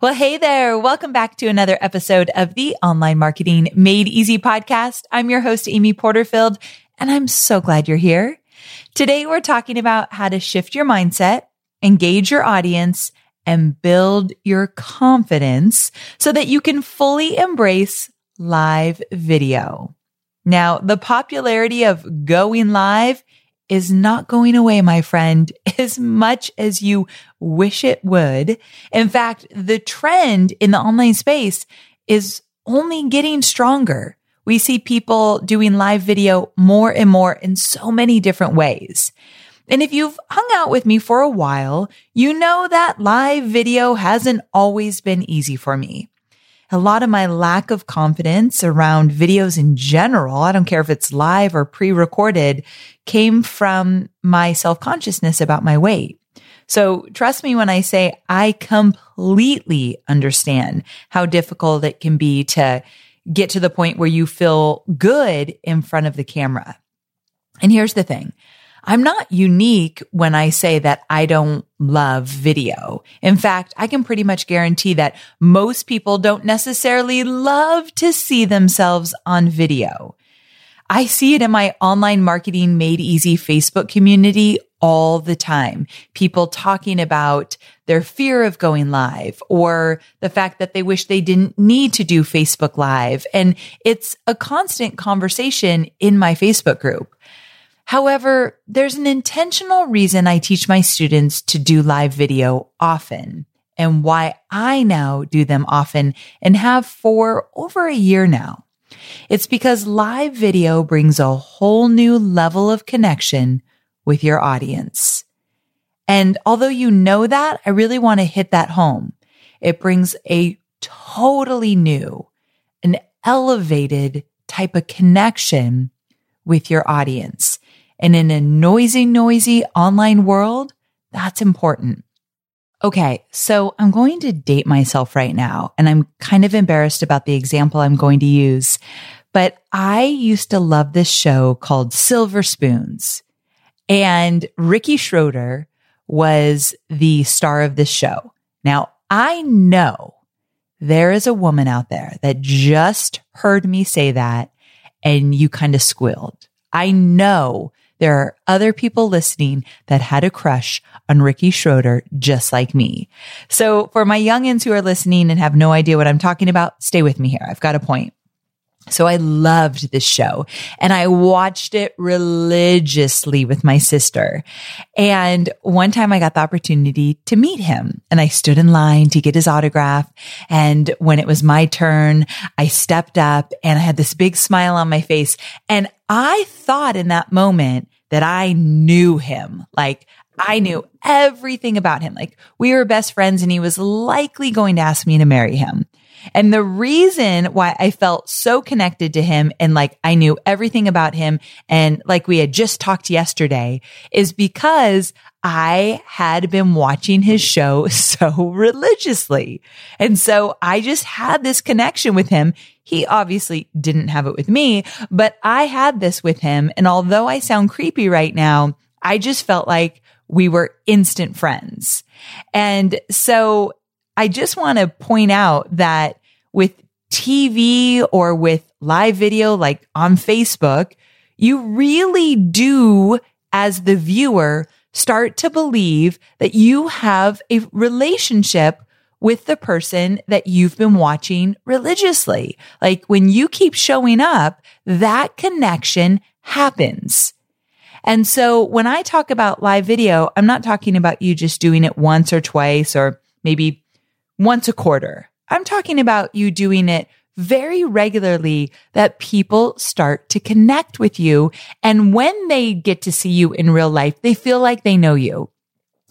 Well, hey there. Welcome back to another episode of the Online Marketing Made Easy podcast. I'm your host, Amy Porterfield, and I'm so glad you're here. Today, we're talking about how to shift your mindset, engage your audience, and build your confidence so that you can fully embrace live video. Now, the popularity of going live is not going away, my friend, as much as you wish it would. In fact, the trend in the online space is only getting stronger. We see people doing live video more and more in so many different ways. And if you've hung out with me for a while, you know that live video hasn't always been easy for me. A lot of my lack of confidence around videos in general, I don't care if it's live or pre-recorded, came from my self-consciousness about my weight. So trust me when I say I completely understand how difficult it can be to get to the point where you feel good in front of the camera. And here's the thing. I'm not unique when I say that I don't love video. In fact, I can pretty much guarantee that most people don't necessarily love to see themselves on video. I see it in my Online Marketing Made Easy Facebook community all the time. People talking about their fear of going live or the fact that they wish they didn't need to do Facebook Live. And it's a constant conversation in my Facebook group. However, there's an intentional reason I teach my students to do live video often and why I now do them often and have for over a year now. It's because live video brings a whole new level of connection with your audience. And although you know that, I really want to hit that home. It brings a totally new, an elevated type of connection with your audience. And in a noisy online world, that's important. Okay, so I'm going to date myself right now, and I'm kind of embarrassed about the example I'm going to use, but I used to love this show called Silver Spoons, and Ricky Schroder was the star of this show. Now, I know there is a woman out there that just heard me say that, and you kind of squealed. I know there are other people listening that had a crush on Ricky Schroder just like me. So for my youngins who are listening and have no idea what I'm talking about, stay with me here. I've got a point. So I loved this show and I watched it religiously with my sister. And one time I got the opportunity to meet him and I stood in line to get his autograph. And when it was my turn, I stepped up and I had this big smile on my face. And I thought in that moment that I knew him. Like I knew everything about him. Like we were best friends and he was likely going to ask me to marry him. And the reason why I felt so connected to him and like I knew everything about him and like we had just talked yesterday is because I had been watching his show so religiously. And so I just had this connection with him. He obviously didn't have it with me, but I had this with him. And although I sound creepy right now, I just felt like we were instant friends. And so I just want to point out that with TV or with live video, like on Facebook, you really do, as the viewer, start to believe that you have a relationship with the person that you've been watching religiously. Like when you keep showing up, that connection happens. And so when I talk about live video, I'm not talking about you just doing it once or twice or maybe once a quarter. I'm talking about you doing it very regularly that people start to connect with you. And when they get to see you in real life, they feel like they know you.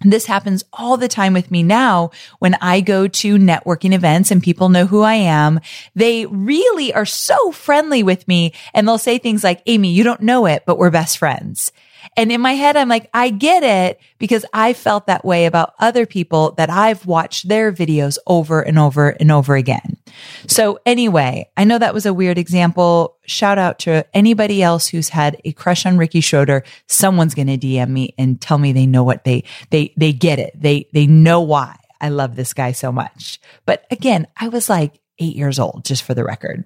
And this happens all the time with me now when I go to networking events and people know who I am. They really are so friendly with me and they'll say things like, Amy, you don't know it, but we're best friends. And in my head, I'm like, I get it because I felt that way about other people that I've watched their videos over and over and over again. So anyway, I know that was a weird example. Shout out to anybody else who's had a crush on Ricky Schroder. Someone's going to DM me and tell me they know what they get it. They know why. I love this guy so much. But again, I was like 8 years old, just for the record.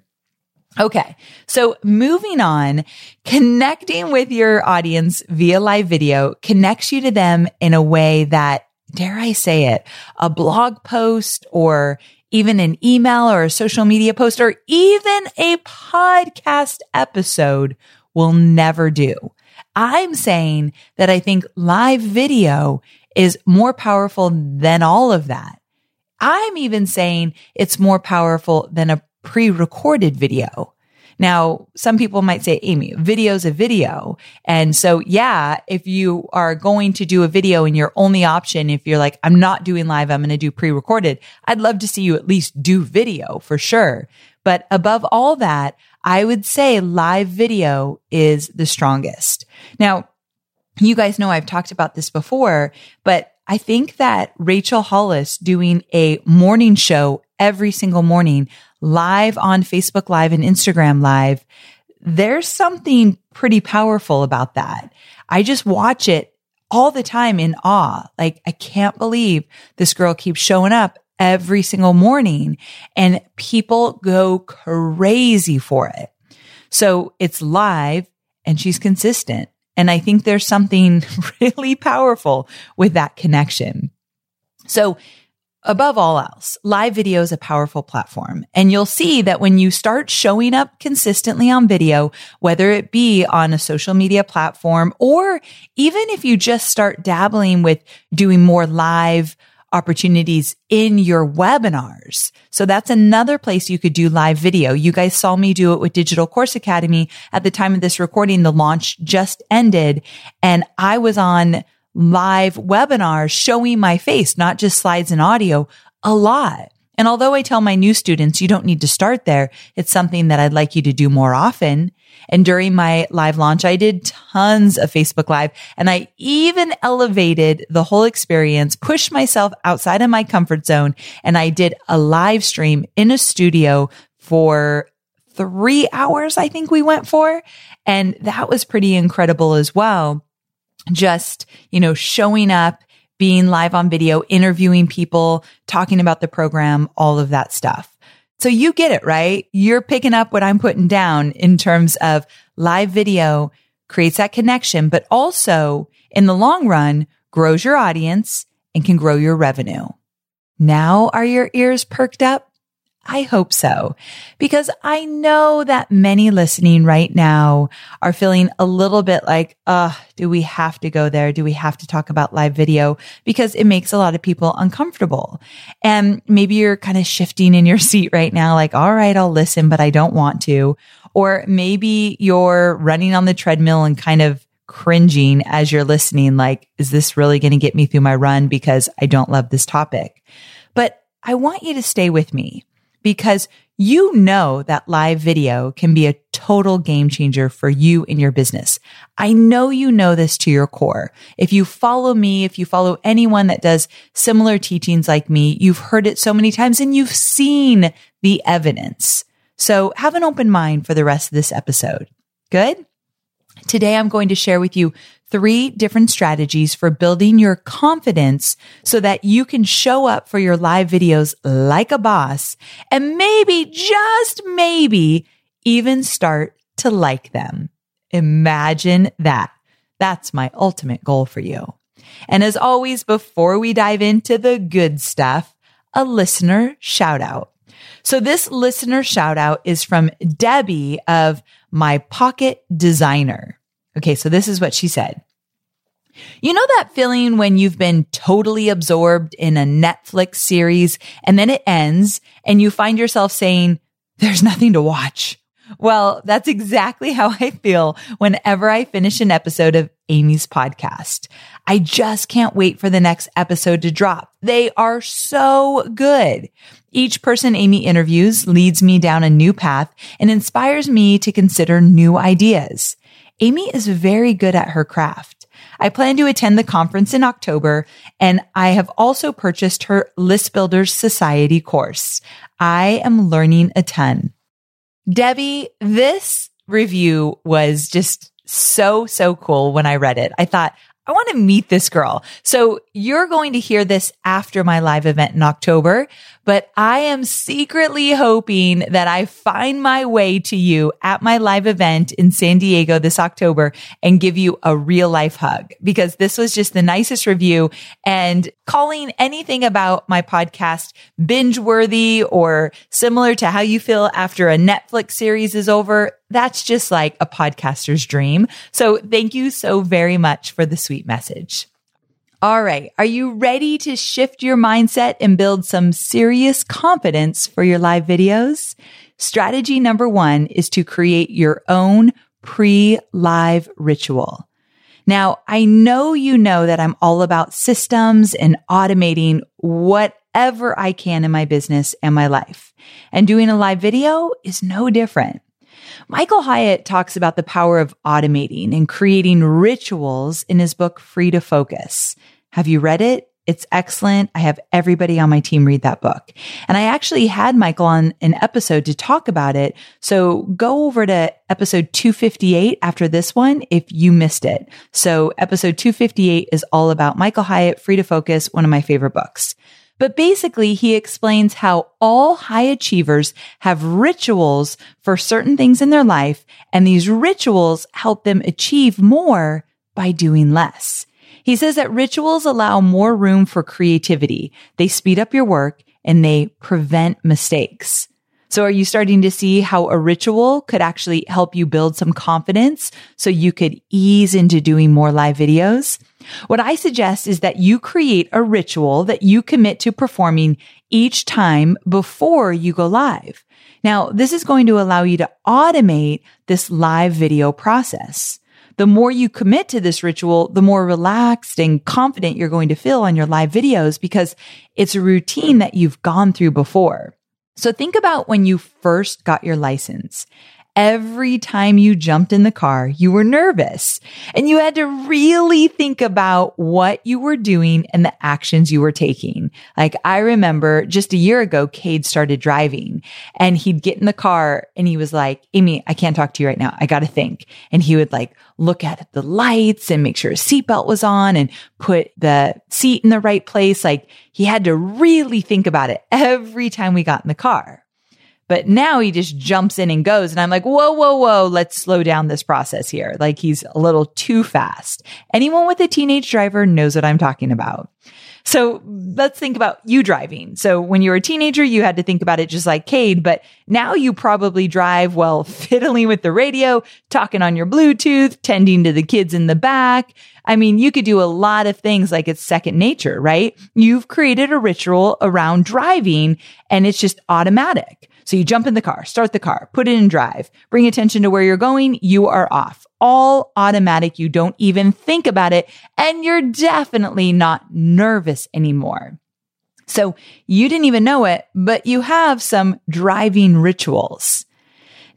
Okay. So moving on, connecting with your audience via live video connects you to them in a way that, dare I say it, a blog post or even an email or a social media post or even a podcast episode will never do. I'm saying that I think live video is more powerful than all of that. I'm even saying it's more powerful than a pre-recorded video. Now, some people might say, Amy, video's a video. And so, yeah, if you are going to do a video and your only option, if you're like, I'm not doing live, I'm going to do pre-recorded, I'd love to see you at least do video for sure. But above all that, I would say live video is the strongest. Now, you guys know I've talked about this before, but I think that Rachel Hollis doing a morning show every single morning, live on Facebook Live and Instagram Live, there's something pretty powerful about that. I just watch it all the time in awe. Like, I can't believe this girl keeps showing up every single morning and people go crazy for it. So it's live and she's consistent. And I think there's something really powerful with that connection. So above all else, live video is a powerful platform. And you'll see that when you start showing up consistently on video, whether it be on a social media platform, or even if you just start dabbling with doing more live opportunities in your webinars. So that's another place you could do live video. You guys saw me do it with Digital Course Academy. At the time of this recording, the launch just ended and I was on live webinars showing my face, not just slides and audio, a lot. And although I tell my new students, you don't need to start there, it's something that I'd like you to do more often. And during my live launch, I did tons of Facebook Live and I even elevated the whole experience, pushed myself outside of my comfort zone. And I did a live stream in a studio for 3 hours, I think we went for. And that was pretty incredible as well. Just, you know, showing up, being live on video, interviewing people, talking about the program, all of that stuff. So you get it, right? You're picking up what I'm putting down in terms of live video creates that connection, but also in the long run, grows your audience and can grow your revenue. Now, are your ears perked up? I hope so, because I know that many listening right now are feeling a little bit like, do we have to go there? Do we have to talk about live video? Because it makes a lot of people uncomfortable. And maybe you're kind of shifting in your seat right now, like, all right, I'll listen, but I don't want to. Or maybe you're running on the treadmill and kind of cringing as you're listening, like, is this really going to get me through my run? Because I don't love this topic. But I want you to stay with me, because you know that live video can be a total game changer for you in your business. I know you know this to your core. If you follow me, if you follow anyone that does similar teachings like me, you've heard it so many times and you've seen the evidence. So have an open mind for the rest of this episode. Good? Today, I'm going to share with you 3 different strategies for building your confidence so that you can show up for your live videos like a boss and maybe, just maybe, even start to like them. Imagine that. That's my ultimate goal for you. And as always, before we dive into the good stuff, a listener shout out. So this listener shout out is from Debbie of My Pocket Designer. Okay, so this is what she said. You know that feeling when you've been totally absorbed in a Netflix series and then it ends and you find yourself saying, there's nothing to watch? Well, that's exactly how I feel whenever I finish an episode of Amy's podcast. I just can't wait for the next episode to drop. They are so good. Each person Amy interviews leads me down a new path and inspires me to consider new ideas. Amy is very good at her craft. I plan to attend the conference in October, and I have also purchased her List Builders Society course. I am learning a ton. Debbie, this review was just so cool when I read it. I thought, I want to meet this girl. So you're going to hear this after my live event in October, but I am secretly hoping that I find my way to you at my live event in San Diego this October and give you a real life hug, because this was just the nicest review, and calling anything about my podcast binge worthy or similar to how you feel after a Netflix series is over. That's just like a podcaster's dream. So thank you so very much for the sweet message. All right. Are you ready to shift your mindset and build some serious confidence for your live videos? Strategy number one is to create your own pre-live ritual. Now, I know you know that I'm all about systems and automating whatever I can in my business and my life. And doing a live video is no different. Michael Hyatt talks about the power of automating and creating rituals in his book, Free to Focus. Have you read it? It's excellent. I have everybody on my team read that book. And I actually had Michael on an episode to talk about it. So go over to episode 258 after this one if you missed it. So episode 258 is all about Michael Hyatt, Free to Focus, one of my favorite books. But basically, he explains how all high achievers have rituals for certain things in their life, and these rituals help them achieve more by doing less. He says that rituals allow more room for creativity. They speed up your work and they prevent mistakes. So are you starting to see how a ritual could actually help you build some confidence so you could ease into doing more live videos? What I suggest is that you create a ritual that you commit to performing each time before you go live. Now, this is going to allow you to automate this live video process. The more you commit to this ritual, the more relaxed and confident you're going to feel on your live videos, because it's a routine that you've gone through before. So think about when you first got your license. Every time you jumped in the car, you were nervous and you had to really think about what you were doing and the actions you were taking. Like, I remember just a year ago, Cade started driving and he'd get in the car and he was like, Amy, I can't talk to you right now. I got to think. And he would like look at the lights and make sure his seatbelt was on and put the seat in the right place. Like, he had to really think about it every time we got in the car. But now he just jumps in and goes. And I'm like, whoa, whoa, whoa, let's slow down this process here. Like, he's a little too fast. Anyone with a teenage driver knows what I'm talking about. So let's think about you driving. So when you were a teenager, you had to think about it just like Cade, but now you probably drive while fiddling with the radio, talking on your Bluetooth, tending to the kids in the back. I mean, you could do a lot of things like it's second nature, right? You've created a ritual around driving and it's just automatic. So you jump in the car, start the car, put it in drive, bring attention to where you're going, you are off. All automatic. You don't even think about it. And you're definitely not nervous anymore. So you didn't even know it, but you have some driving rituals.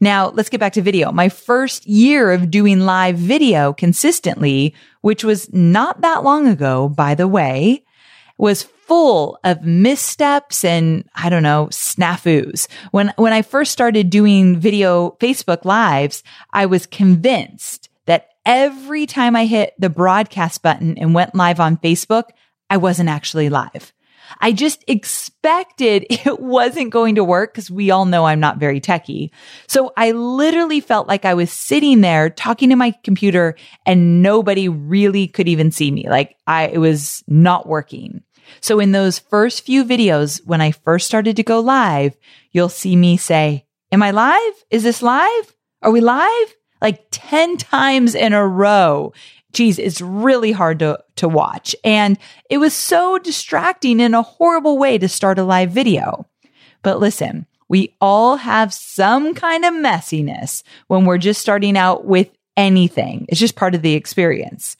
Now let's get back to video. My first year of doing live video consistently, which was not that long ago, by the way, was full of missteps and, I don't know, snafus. When I first started doing video Facebook Lives, I was convinced that every time I hit the broadcast button and went live on Facebook, I wasn't actually live. I just expected it wasn't going to work because we all know I'm not very techie. So I literally felt like I was sitting there talking to my computer and nobody really could even see me. Like, it was not working. So in those first few videos, when I first started to go live, you'll see me say, am I live? Is this live? Are we live? Like 10 times in a row. Geez, it's really hard to watch. And it was so distracting in a horrible way to start a live video. But listen, we all have some kind of messiness when we're just starting out with anything. It's just part of the experience.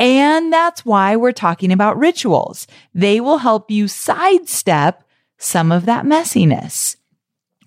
And that's why we're talking about rituals. They will help you sidestep some of that messiness.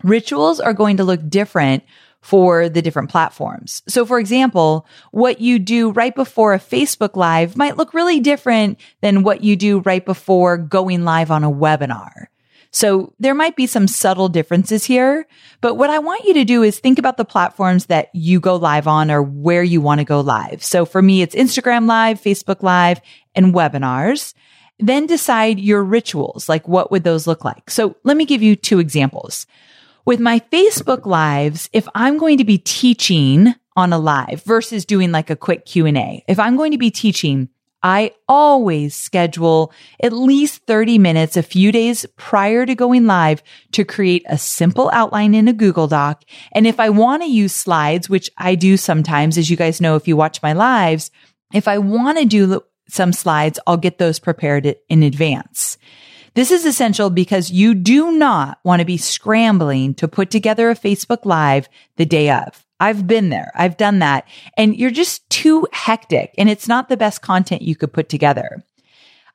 Rituals are going to look different for the different platforms. So for example, what you do right before a Facebook Live might look really different than what you do right before going live on a webinar. So there might be some subtle differences here, but what I want you to do is think about the platforms that you go live on or where you want to go live. So for me, it's Instagram Live, Facebook Live, and webinars. Then decide your rituals, like what would those look like? So let me give you two examples. With my Facebook Lives, if I'm going to be teaching on a live versus doing like a quick Q&A, if I'm going to be teaching, I always schedule at least 30 minutes a few days prior to going live to create a simple outline in a Google Doc. And if I want to use slides, which I do sometimes, as you guys know, if you watch my lives, if I want to do some slides, I'll get those prepared in advance. This is essential because you do not want to be scrambling to put together a Facebook Live the day of. I've been there. I've done that. And you're just too hectic and it's not the best content you could put together.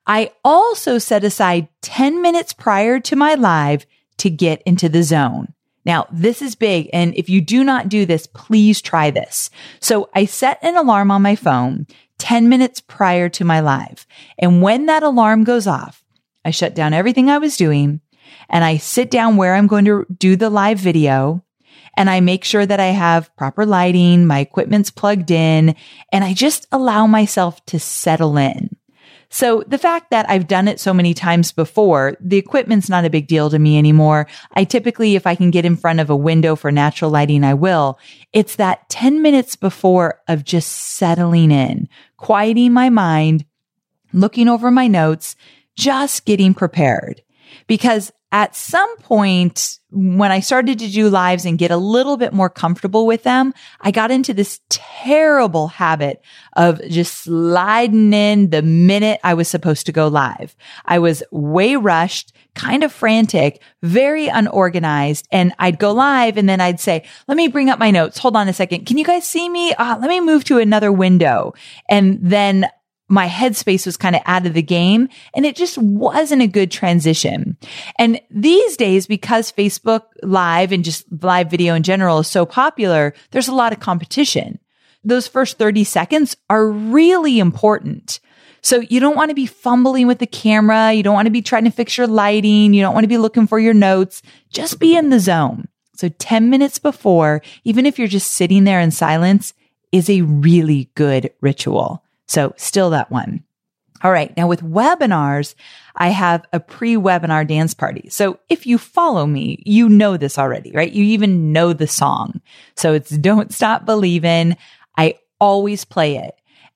I also set aside 10 minutes prior to my live to get into the zone. Now, this is big. And if you do not do this, please try this. So I set an alarm on my phone 10 minutes prior to my live. And when that alarm goes off, I shut down everything I was doing and I sit down where I'm going to do the live video. And I make sure that I have proper lighting, my equipment's plugged in, and I just allow myself to settle in. So the fact that I've done it so many times before, the equipment's not a big deal to me anymore. I typically, if I can get in front of a window for natural lighting, I will. It's that 10 minutes before of just settling in, quieting my mind, looking over my notes, just getting prepared. Because at some point, when I started to do lives and get a little bit more comfortable with them, I got into this terrible habit of just sliding in the minute I was supposed to go live. I was way rushed, kind of frantic, very unorganized, and I'd go live and then I'd say, let me bring up my notes. Hold on a second. Can you guys see me? Let me move to another window. And then my headspace was kind of out of the game and it just wasn't a good transition. And these days, because Facebook Live and just live video in general is so popular, there's a lot of competition. Those first 30 seconds are really important. So you don't want to be fumbling with the camera. You don't want to be trying to fix your lighting. You don't want to be looking for your notes. Just be in the zone. So 10 minutes before, even if you're just sitting there in silence, is a really good ritual. So still that one. All right. Now with webinars, I have a pre-webinar dance party. So if you follow me, you know this already, right? You even know the song. So it's Don't Stop Believin'. I always play it.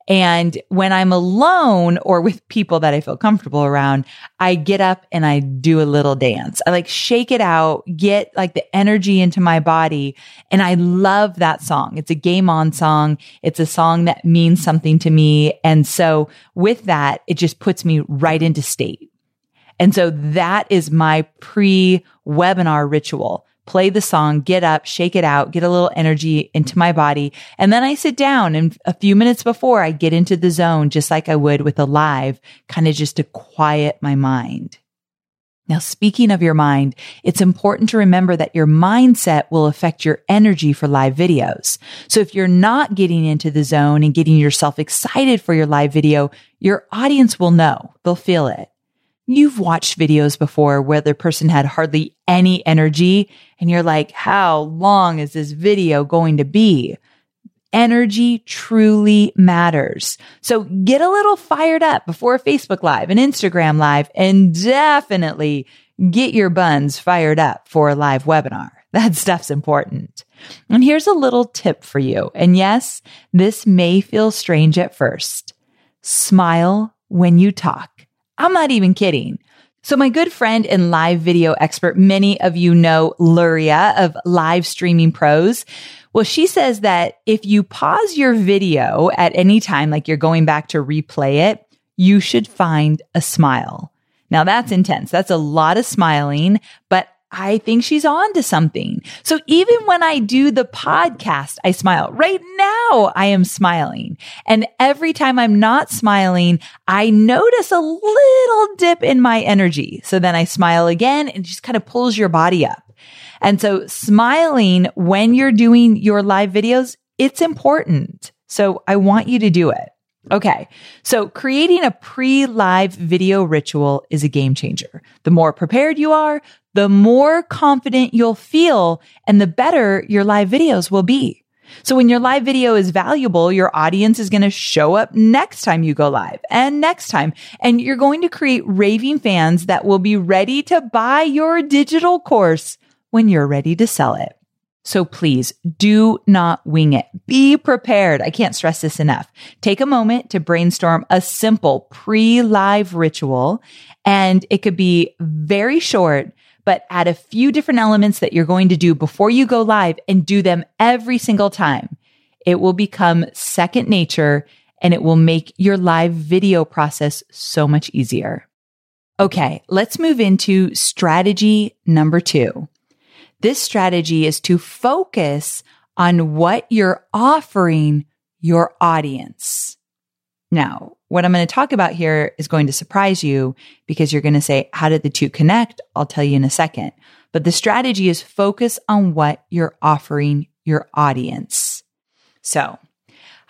And when I'm alone or with people that I feel comfortable around, I get up and I do a little dance. I like shake it out, get like the energy into my body. And I love that song. It's a game on song. It's a song that means something to me. And so with that, it just puts me right into state. And so that is my pre-webinar ritual. Play the song, get up, shake it out, get a little energy into my body. And then I sit down and a few minutes before I get into the zone, just like I would with a live, kind of just to quiet my mind. Now, speaking of your mind, it's important to remember that your mindset will affect your energy for live videos. So if you're not getting into the zone and getting yourself excited for your live video, your audience will know. They'll feel it. You've watched videos before where the person had hardly any energy and you're like, how long is this video going to be? Energy truly matters. So get a little fired up before a Facebook Live, an Instagram Live, and definitely get your buns fired up for a live webinar. That stuff's important. And here's a little tip for you. And yes, this may feel strange at first. Smile when you talk. I'm not even kidding. So my good friend and live video expert, many of you know Luria of Live Streaming Pros. Well, she says that if you pause your video at any time, like you're going back to replay it, you should find a smile. Now that's intense. That's a lot of smiling, but I think she's on to something. So even when I do the podcast, I smile. Right now, I am smiling. And every time I'm not smiling, I notice a little dip in my energy. So then I smile again and just kind of pulls your body up. And so smiling when you're doing your live videos, it's important. So I want you to do it. Okay, so creating a pre-live video ritual is a game changer. The more prepared you are, the more confident you'll feel, and the better your live videos will be. So when your live video is valuable, your audience is going to show up next time you go live and next time. And you're going to create raving fans that will be ready to buy your digital course when you're ready to sell it. So please do not wing it. Be prepared. I can't stress this enough. Take a moment to brainstorm a simple pre-live ritual, and it could be very short, but add a few different elements that you're going to do before you go live and do them every single time. It will become second nature, and it will make your live video process so much easier. Okay, let's move into strategy number 2. This strategy is to focus on what you're offering your audience. Now, what I'm going to talk about here is going to surprise you because you're going to say, how did the two connect? I'll tell you in a second. But the strategy is focus on what you're offering your audience. So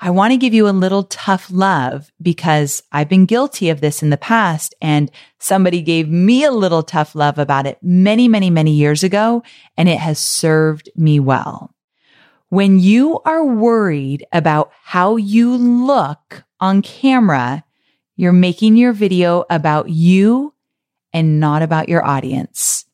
I want to give you a little tough love because I've been guilty of this in the past, and somebody gave me a little tough love about it many, many, many years ago, and it has served me well. When you are worried about how you look on camera, you're making your video about you and not about your audience.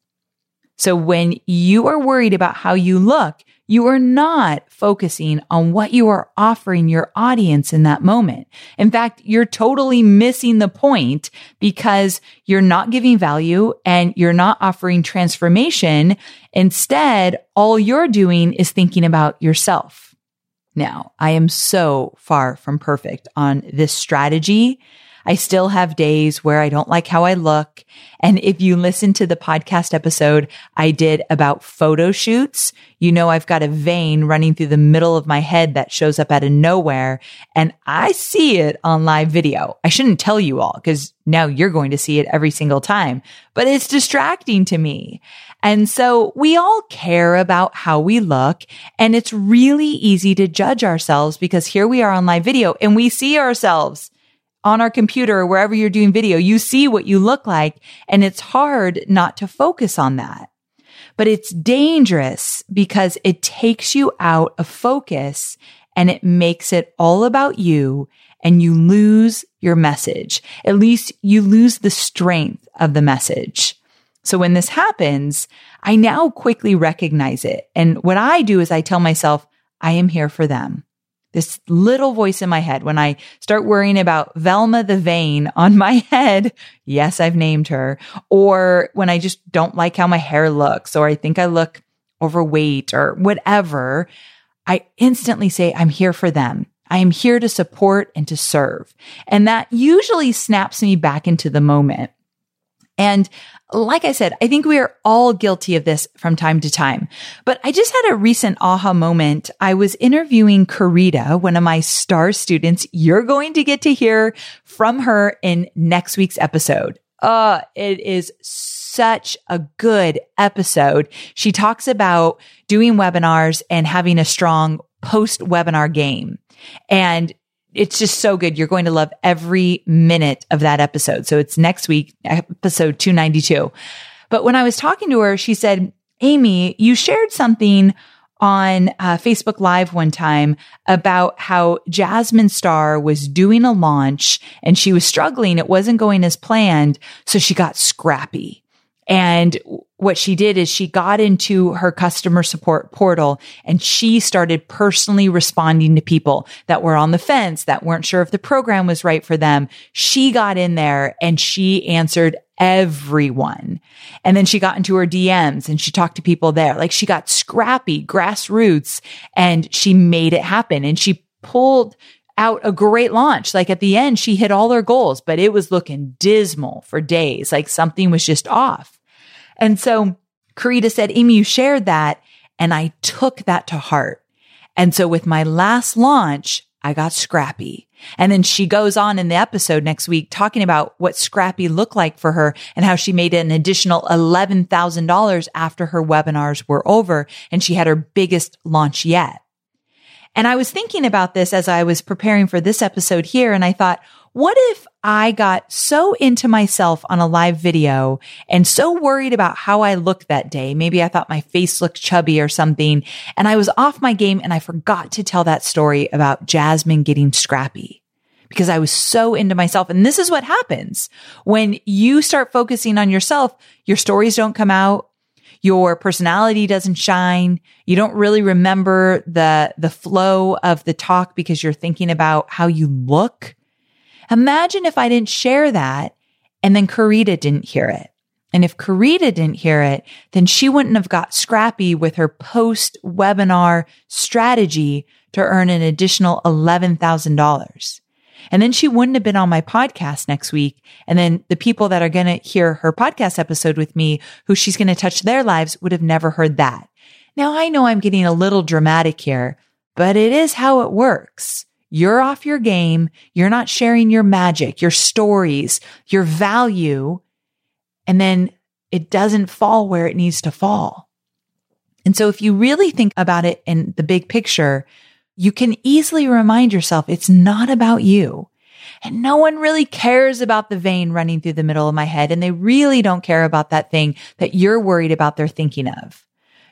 So when you are worried about how you look, you are not focusing on what you are offering your audience in that moment. In fact, you're totally missing the point because you're not giving value and you're not offering transformation. Instead, all you're doing is thinking about yourself. Now, I am so far from perfect on this strategy. I still have days where I don't like how I look. And if you listen to the podcast episode I did about photo shoots, you know I've got a vein running through the middle of my head that shows up out of nowhere. And I see it on live video. I shouldn't tell you all because now you're going to see it every single time, but it's distracting to me. And so we all care about how we look, and it's really easy to judge ourselves because here we are on live video and we see ourselves on our computer or wherever you're doing video. You see what you look like, and it's hard not to focus on that. But it's dangerous because it takes you out of focus and it makes it all about you, and you lose your message. At least you lose the strength of the message. So when this happens, I now quickly recognize it. And what I do is I tell myself, I am here for them. This little voice in my head, when I start worrying about Velma the vein on my head, yes, I've named her, or when I just don't like how my hair looks, or I think I look overweight or whatever, I instantly say, I'm here for them. I am here to support and to serve. And that usually snaps me back into the moment. And like I said, I think we are all guilty of this from time to time. But I just had a recent aha moment. I was interviewing Karita, one of my star students. You're going to get to hear from her in next week's episode. It is such a good episode. She talks about doing webinars and having a strong post-webinar game. And it's just so good. You're going to love every minute of that episode. So it's next week, episode 292. But when I was talking to her, she said, Amy, you shared something on Facebook Live one time about how Jasmine Star was doing a launch and she was struggling. It wasn't going as planned. So she got scrappy. And what she did is she got into her customer support portal and she started personally responding to people that were on the fence, that weren't sure if the program was right for them. She got in there and she answered everyone. And then she got into her DMs and she talked to people there. Like, she got scrappy, grassroots, and she made it happen. And she pulled out a great launch. Like, at the end, she hit all her goals, but it was looking dismal for days. Like, something was just off. And so Karita said, Amy, you shared that. And I took that to heart. And so with my last launch, I got scrappy. And then she goes on in the episode next week talking about what scrappy looked like for her and how she made an additional $11,000 after her webinars were over. And she had her biggest launch yet. And I was thinking about this as I was preparing for this episode here, and I thought, what if I got so into myself on a live video and so worried about how I looked that day? Maybe I thought my face looked chubby or something, and I was off my game and I forgot to tell that story about Jasmine getting scrappy because I was so into myself. And this is what happens when you start focusing on yourself. Your stories don't come out. Your personality doesn't shine. You don't really remember the flow of the talk because you're thinking about how you look. Imagine if I didn't share that and then Karita didn't hear it. And if Karita didn't hear it, then she wouldn't have got scrappy with her post-webinar strategy to earn an additional $11,000. And then she wouldn't have been on my podcast next week. And then the people that are going to hear her podcast episode with me, who she's going to touch their lives, would have never heard that. Now, I know I'm getting a little dramatic here, but it is how it works. You're off your game. You're not sharing your magic, your stories, your value. And then it doesn't fall where it needs to fall. And so if you really think about it in the big picture, you can easily remind yourself it's not about you. And no one really cares about the vein running through the middle of my head. And they really don't care about that thing that you're worried about they're thinking of.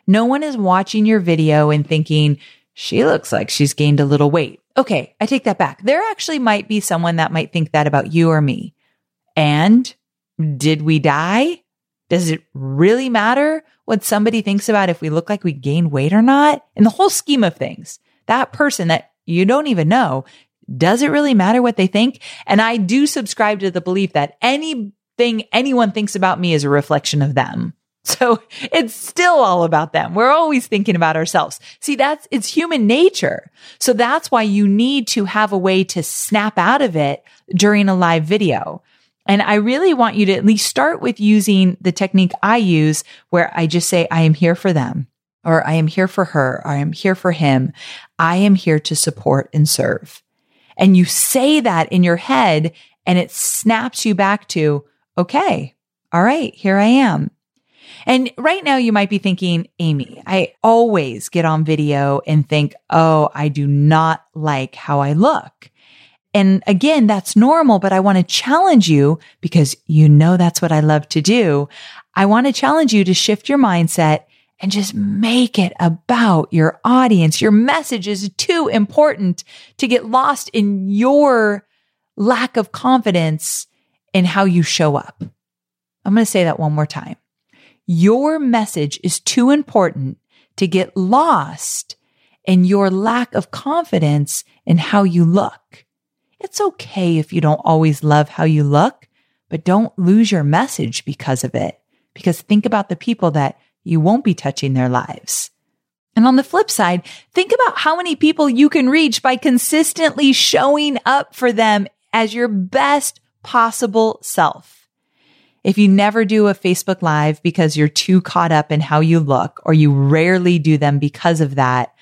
No one is watching your video and thinking, she looks like she's gained a little weight. Okay, I take that back. There actually might be someone that might think that about you or me. And did we die? Does it really matter what somebody thinks about if we look like we gained weight or not? In the whole scheme of things, that person that you don't even know, does it really matter what they think? And I do subscribe to the belief that anything anyone thinks about me is a reflection of them. So it's still all about them. We're always thinking about ourselves. See, it's human nature. So that's why you need to have a way to snap out of it during a live video. And I really want you to at least start with using the technique I use, where I just say, I am here for them, or I am here for her, or I am here for him. I am here to support and serve. And you say that in your head and it snaps you back to, okay, all right, here I am. And right now you might be thinking, Amy, I always get on video and think, oh, I do not like how I look. And again, that's normal, but I want to challenge you because you know that's what I love to do. I want to challenge you to shift your mindset and just make it about your audience. Your message is too important to get lost in your lack of confidence in how you show up. I'm going to say that one more time. Your message is too important to get lost in your lack of confidence in how you look. It's okay if you don't always love how you look, but don't lose your message because of it. Because think about the people that you won't be touching their lives. And on the flip side, think about how many people you can reach by consistently showing up for them as your best possible self. If you never do a Facebook Live because you're too caught up in how you look, or you rarely do them because of that,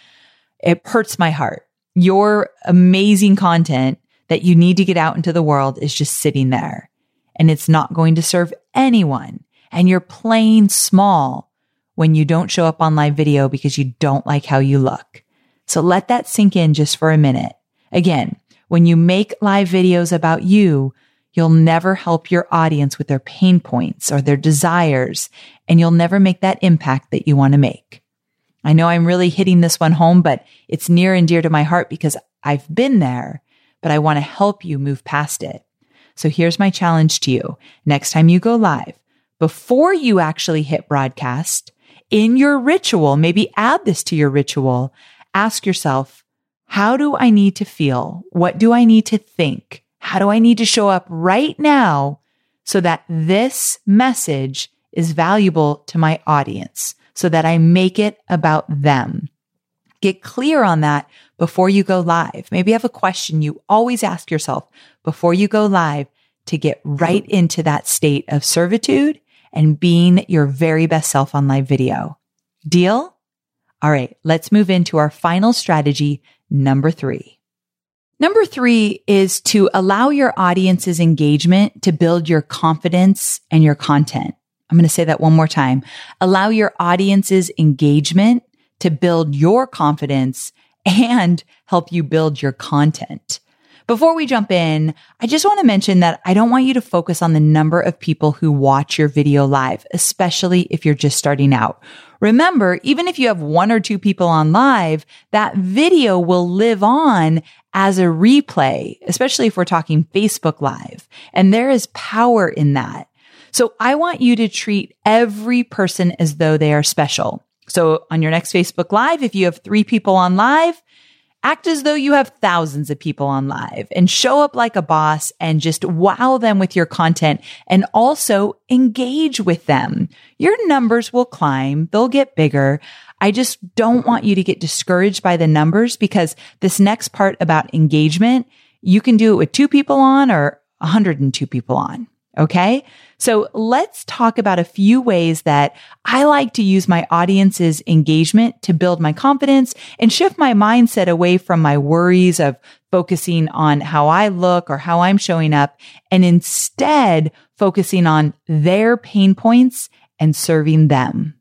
it hurts my heart. Your amazing content that you need to get out into the world is just sitting there, and it's not going to serve anyone. And you're playing small when you don't show up on live video because you don't like how you look. So let that sink in just for a minute. Again, when you make live videos about you, you'll never help your audience with their pain points or their desires, and you'll never make that impact that you want to make. I know I'm really hitting this one home, but it's near and dear to my heart because I've been there, but I want to help you move past it. So here's my challenge to you. Next time you go live, before you actually hit broadcast, in your ritual, maybe add this to your ritual, ask yourself, how do I need to feel? What do I need to think? How do I need to show up right now so that this message is valuable to my audience, so that I make it about them? Get clear on that before you go live. Maybe you have a question you always ask yourself before you go live to get right into that state of servitude and being your very best self on live video. Deal? All right, let's move into our final strategy, number 3. Number 3 is to allow your audience's engagement to build your confidence and your content. I'm going to say that one more time. Allow your audience's engagement to build your confidence and help you build your content. Before we jump in, I just want to mention that I don't want you to focus on the number of people who watch your video live, especially if you're just starting out. Remember, even if you have one or two people on live, that video will live on as a replay, especially if we're talking Facebook Live. And there is power in that. So I want you to treat every person as though they are special. So on your next Facebook Live, if you have 3 people on live, act as though you have thousands of people on live and show up like a boss and just wow them with your content and also engage with them. Your numbers will climb. They'll get bigger. I just don't want you to get discouraged by the numbers, because this next part about engagement, you can do it with 2 people on or 102 people on. Okay. So let's talk about a few ways that I like to use my audience's engagement to build my confidence and shift my mindset away from my worries of focusing on how I look or how I'm showing up, and instead focusing on their pain points and serving them.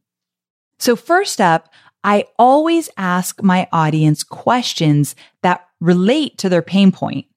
So first up, I always ask my audience questions that relate to their pain point.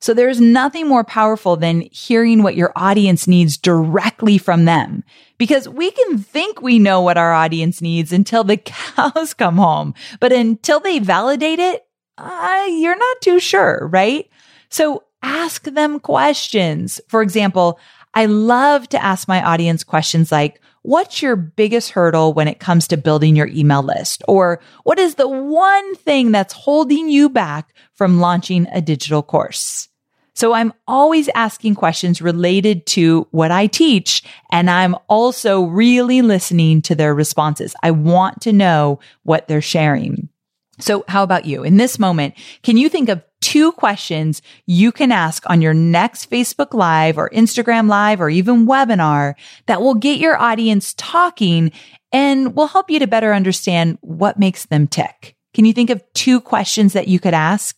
So there's nothing more powerful than hearing what your audience needs directly from them, because we can think we know what our audience needs until the cows come home. But until they validate it, you're not too sure, right? So ask them questions. For example, I love to ask my audience questions like, what's your biggest hurdle when it comes to building your email list? Or what is the one thing that's holding you back from launching a digital course? So I'm always asking questions related to what I teach, and I'm also really listening to their responses. I want to know what they're sharing. So how about you? In this moment, can you think of 2 questions you can ask on your next Facebook Live or Instagram Live or even webinar that will get your audience talking and will help you to better understand what makes them tick? Can you think of 2 questions that you could ask?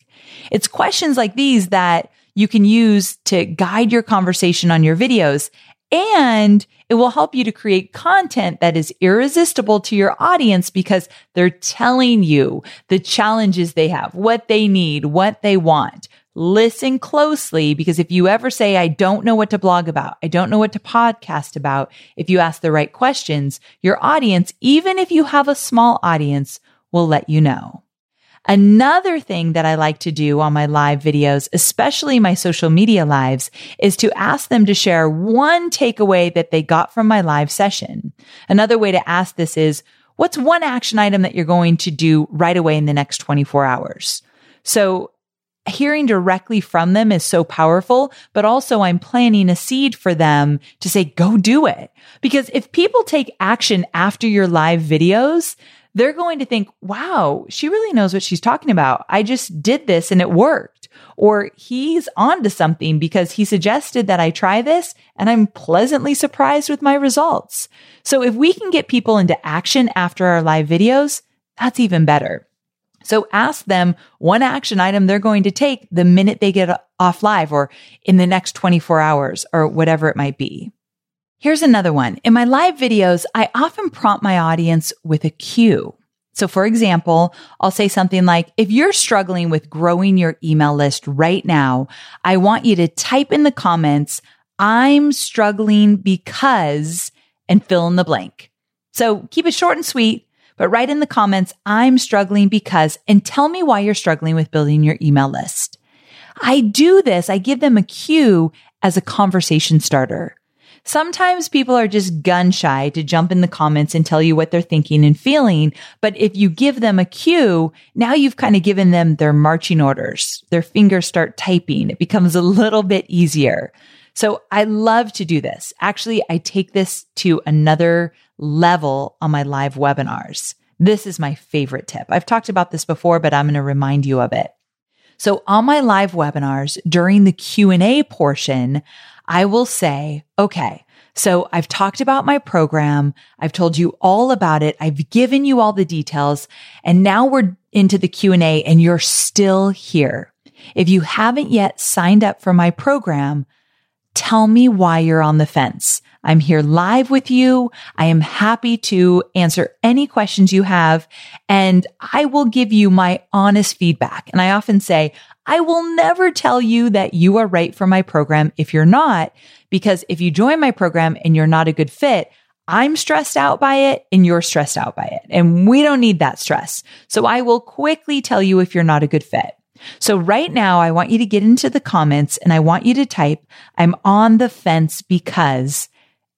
It's questions like these that you can use to guide your conversation on your videos, and it will help you to create content that is irresistible to your audience, because they're telling you the challenges they have, what they need, what they want. Listen closely, because if you ever say, I don't know what to blog about, I don't know what to podcast about, if you ask the right questions, your audience, even if you have a small audience, will let you know. Another thing that I like to do on my live videos, especially my social media lives, is to ask them to share one takeaway that they got from my live session. Another way to ask this is, what's one action item that you're going to do right away in the next 24 hours? So hearing directly from them is so powerful, but also I'm planting a seed for them to say, go do it. Because if people take action after your live videos, they're going to think, wow, she really knows what she's talking about. I just did this and it worked. Or he's onto something because he suggested that I try this and I'm pleasantly surprised with my results. So if we can get people into action after our live videos, that's even better. So ask them one action item they're going to take the minute they get off live or in the next 24 hours or whatever it might be. Here's another one. In my live videos, I often prompt my audience with a cue. So for example, I'll say something like, if you're struggling with growing your email list right now, I want you to type in the comments, I'm struggling because, and fill in the blank. So keep it short and sweet, but write in the comments, I'm struggling because, and tell me why you're struggling with building your email list. I do this. I give them a cue as a conversation starter. Sometimes people are just gun shy to jump in the comments and tell you what they're thinking and feeling. But if you give them a cue, now you've kind of given them their marching orders. Their fingers start typing. It becomes a little bit easier. So I love to do this. Actually, I take this to another level on my live webinars. This is my favorite tip. I've talked about this before, but I'm going to remind you of it. So on my live webinars, during the Q&A portion, I will say, okay, so I've talked about my program. I've told you all about it. I've given you all the details. And now we're into the Q&A and you're still here. If you haven't yet signed up for my program, tell me why you're on the fence. I'm here live with you. I am happy to answer any questions you have, and I will give you my honest feedback. And I often say, I will never tell you that you are right for my program if you're not, because if you join my program and you're not a good fit, I'm stressed out by it and you're stressed out by it. And we don't need that stress. So I will quickly tell you if you're not a good fit. So right now, I want you to get into the comments and I want you to type, I'm on the fence because,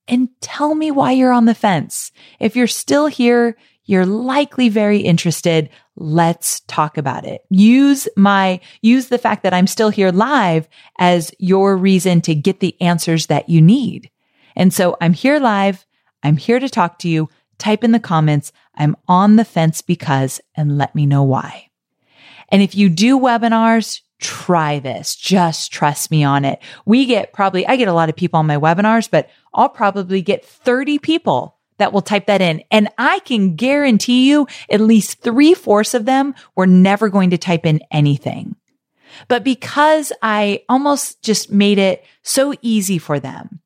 and tell me why you're on the fence. If you're still here, you're likely very interested. Let's talk about it. Use the fact that I'm still here live as your reason to get the answers that you need. And so I'm here live. I'm here to talk to you. Type in the comments, I'm on the fence because, and let me know why. And if you do webinars, try this. Just trust me on it. I get a lot of people on my webinars, but I'll probably get 30 people that will type that in. And I can guarantee you at least 3/4 of them were never going to type in anything. But because I almost just made it so easy for them,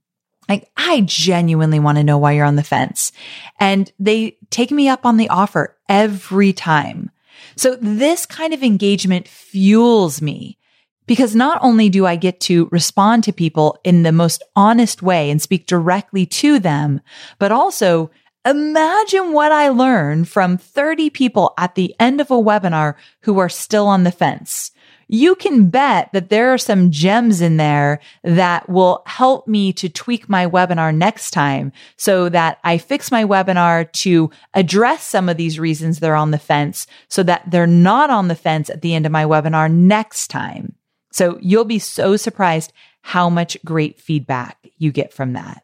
like, I genuinely want to know why you're on the fence. And they take me up on the offer every time. So this kind of engagement fuels me because not only do I get to respond to people in the most honest way and speak directly to them, but also imagine what I learn from 30 people at the end of a webinar who are still on the fence. You can bet that there are some gems in there that will help me to tweak my webinar next time so that I fix my webinar to address some of these reasons they're on the fence so that they're not on the fence at the end of my webinar next time. So you'll be so surprised how much great feedback you get from that.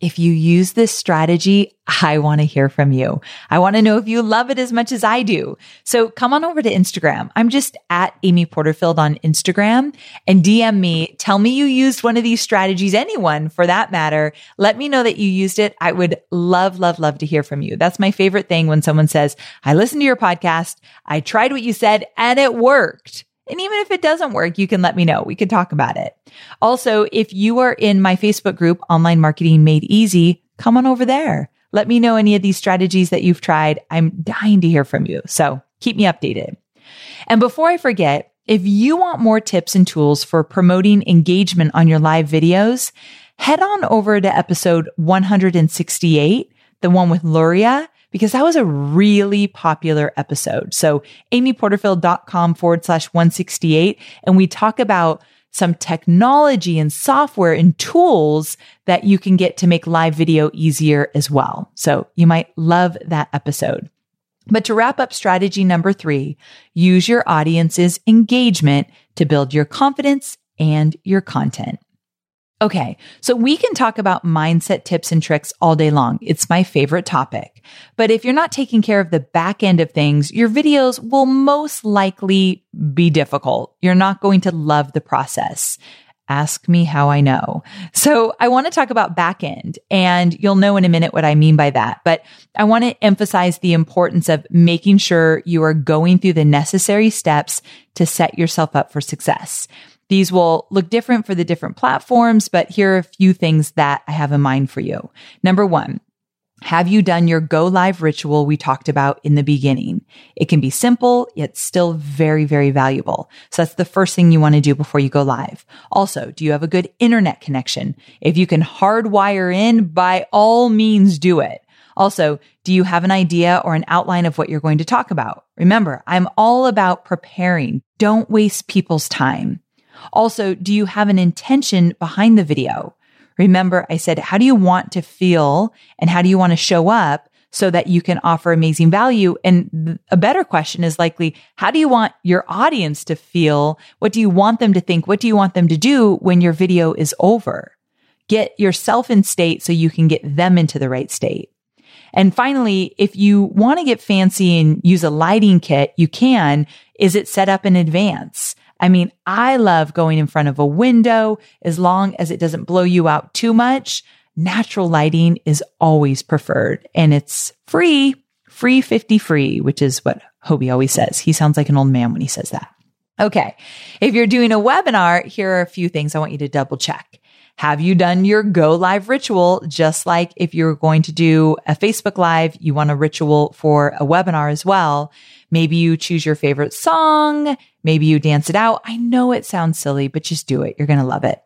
If you use this strategy, I want to hear from you. I want to know if you love it as much as I do. So come on over to Instagram. I'm just at Amy Porterfield on Instagram, and DM me. Tell me you used one of these strategies, anyone for that matter. Let me know that you used it. I would love, love, love to hear from you. That's my favorite thing when someone says, I listened to your podcast, I tried what you said, and it worked. And even if it doesn't work, you can let me know. We can talk about it. Also, if you are in my Facebook group, Online Marketing Made Easy, come on over there. Let me know any of these strategies that you've tried. I'm dying to hear from you. So keep me updated. And before I forget, if you want more tips and tools for promoting engagement on your live videos, head on over to episode 168, the one with Luria, because that was a really popular episode. So amyporterfield.com/168. And we talk about some technology and software and tools that you can get to make live video easier as well. So you might love that episode. But to wrap up strategy number 3, use your audience's engagement to build your confidence and your content. Okay, so we can talk about mindset tips and tricks all day long. It's my favorite topic. But if you're not taking care of the back end of things, your videos will most likely be difficult. You're not going to love the process. Ask me how I know. So I want to talk about back end, and you'll know in a minute what I mean by that. But I want to emphasize the importance of making sure you are going through the necessary steps to set yourself up for success. These will look different for the different platforms, but here are a few things that I have in mind for you. Number 1, have you done your go live ritual we talked about in the beginning? It can be simple, yet still very, very valuable. So that's the first thing you want to do before you go live. Also, do you have a good internet connection? If you can hardwire in, by all means, do it. Also, do you have an idea or an outline of what you're going to talk about? Remember, I'm all about preparing. Don't waste people's time. Also, do you have an intention behind the video? Remember, I said, how do you want to feel and how do you want to show up so that you can offer amazing value? And a better question is likely, how do you want your audience to feel? What do you want them to think? What do you want them to do when your video is over? Get yourself in state so you can get them into the right state. And finally, if you want to get fancy and use a lighting kit, you can. Is it set up in advance? I mean, I love going in front of a window as long as it doesn't blow you out too much. Natural lighting is always preferred, and it's free 50 free, which is what Hobie always says. He sounds like an old man when he says that. Okay. If you're doing a webinar, here are a few things I want you to double check. Have you done your go live ritual? Just like if you're going to do a Facebook Live, you want a ritual for a webinar as well. Maybe you choose your favorite song. Maybe you dance it out. I know it sounds silly, but just do it. You're going to love it.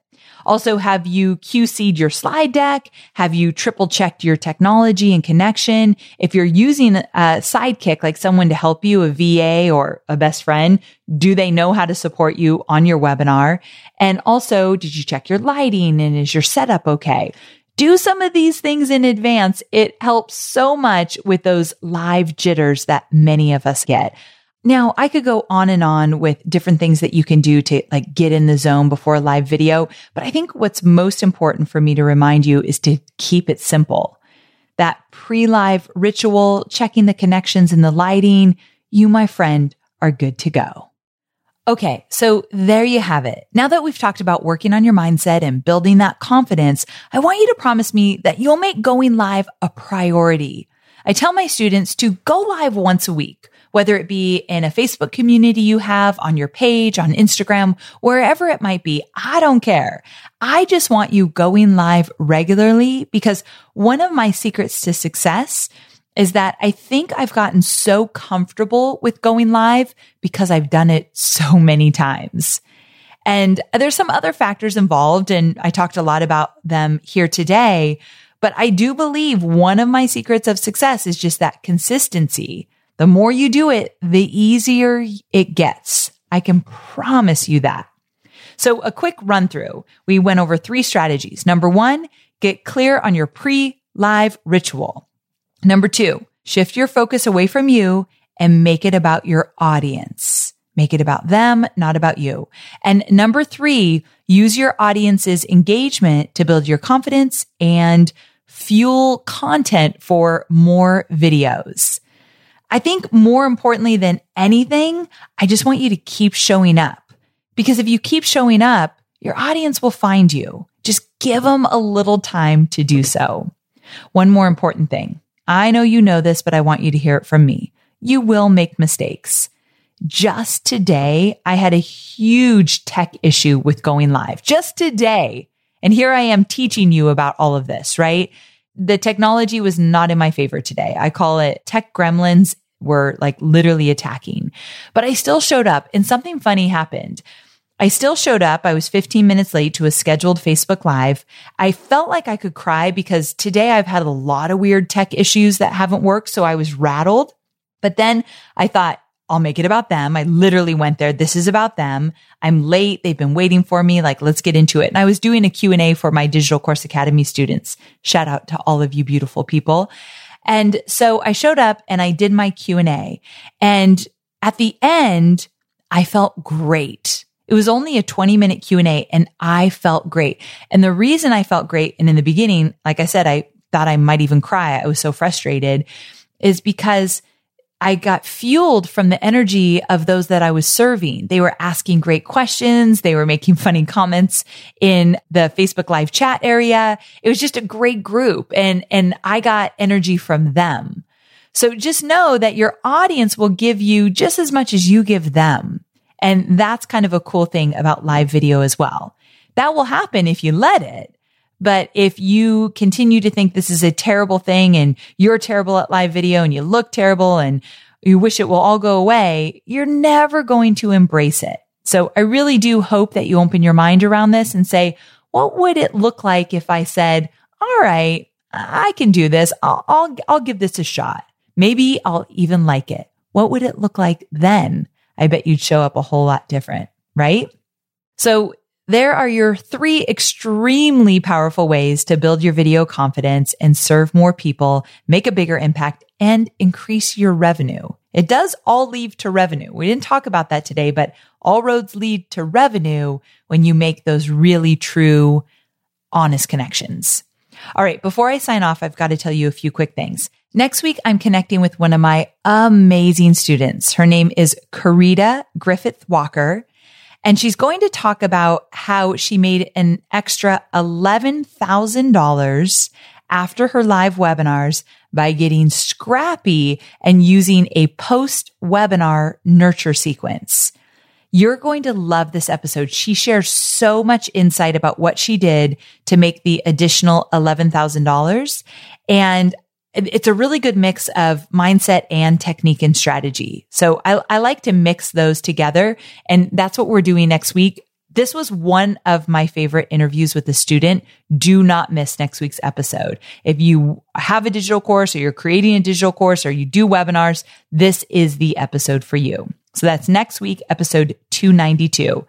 Also, have you QC'd your slide deck? Have you triple checked your technology and connection? If you're using a sidekick, like someone to help you, a VA or a best friend, do they know how to support you on your webinar? And also, did you check your lighting and is your setup okay? Do some of these things in advance. It helps so much with those live jitters that many of us get. Now, I could go on and on with different things that you can do to like get in the zone before a live video, but I think what's most important for me to remind you is to keep it simple. That pre-live ritual, checking the connections and the lighting, you, my friend, are good to go. Okay, so there you have it. Now that we've talked about working on your mindset and building that confidence, I want you to promise me that you'll make going live a priority. I tell my students to go live once a week, whether it be in a Facebook community you have, on your page, on Instagram, wherever it might be. I don't care. I just want you going live regularly, because one of my secrets to success is that I think I've gotten so comfortable with going live because I've done it so many times. And there's some other factors involved, and I talked a lot about them here today, but I do believe one of my secrets of success is just that consistency. The more you do it, the easier it gets. I can promise you that. So a quick run through. We went over three strategies. Number one, get clear on your pre-live ritual. Number two, shift your focus away from you and make it about your audience. Make it about them, not about you. And number three, use your audience's engagement to build your confidence and fuel content for more videos. I think more importantly than anything, I just want you to keep showing up, because if you keep showing up, your audience will find you. Just give them a little time to do so. One more important thing. I know you know this, but I want you to hear it from me. You will make mistakes. Just today, I had a huge tech issue with going live. Just today. And here I am teaching you about all of this, right? The technology was not in my favor today. I call it tech gremlins were like literally attacking, but I still showed up and something funny happened. I still showed up. I was 15 minutes late to a scheduled Facebook Live. I felt like I could cry because today I've had a lot of weird tech issues that haven't worked. So I was rattled, but then I thought, I'll make it about them. I literally went there. This is about them. I'm late. They've been waiting for me. Like, let's get into it. And I was doing a Q&A for my Digital Course Academy students. Shout out to all of you beautiful people. And so I showed up and I did my Q&A. And at the end, I felt great. It was only a 20-minute Q&A and I felt great. And the reason I felt great, and in the beginning, like I said, I thought I might even cry. I was so frustrated, is because I got fueled from the energy of those that I was serving. They were asking great questions. They were making funny comments in the Facebook Live chat area. It was just a great group, and I got energy from them. So just know that your audience will give you just as much as you give them. And that's kind of a cool thing about live video as well. That will happen if you let it. But if you continue to think this is a terrible thing and you're terrible at live video and you look terrible and you wish it will all go away, you're never going to embrace it. So I really do hope that you open your mind around this and say, what would it look like if I said, all right, I can do this. I'll give this a shot. Maybe I'll even like it. What would it look like then? I bet you'd show up a whole lot different, right? So there are your three extremely powerful ways to build your video confidence and serve more people, make a bigger impact, and increase your revenue. It does all lead to revenue. We didn't talk about that today, but all roads lead to revenue when you make those really true, honest connections. All right, before I sign off, I've got to tell you a few quick things. Next week, I'm connecting with one of my amazing students. Her name is Karita Griffith Walker. And she's going to talk about how she made an extra $11,000 after her live webinars by getting scrappy and using a post-webinar nurture sequence. You're going to love this episode. She shares so much insight about what she did to make the additional $11,000. And it's a really good mix of mindset and technique and strategy. So I like to mix those together. And that's what we're doing next week. This was one of my favorite interviews with a student. Do not miss next week's episode. If you have a digital course or you're creating a digital course or you do webinars, this is the episode for you. So that's next week, episode 292.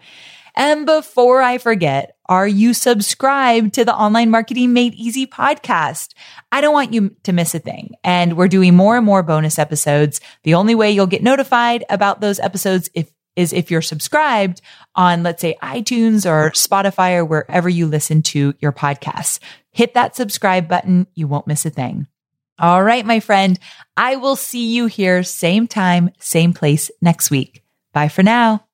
And before I forget, are you subscribed to the Online Marketing Made Easy podcast? I don't want you to miss a thing. And we're doing more and more bonus episodes. The only way you'll get notified about those episodes is if you're subscribed on, let's say, iTunes or Spotify or wherever you listen to your podcasts. Hit that subscribe button. You won't miss a thing. All right, my friend, I will see you here same time, same place next week. Bye for now.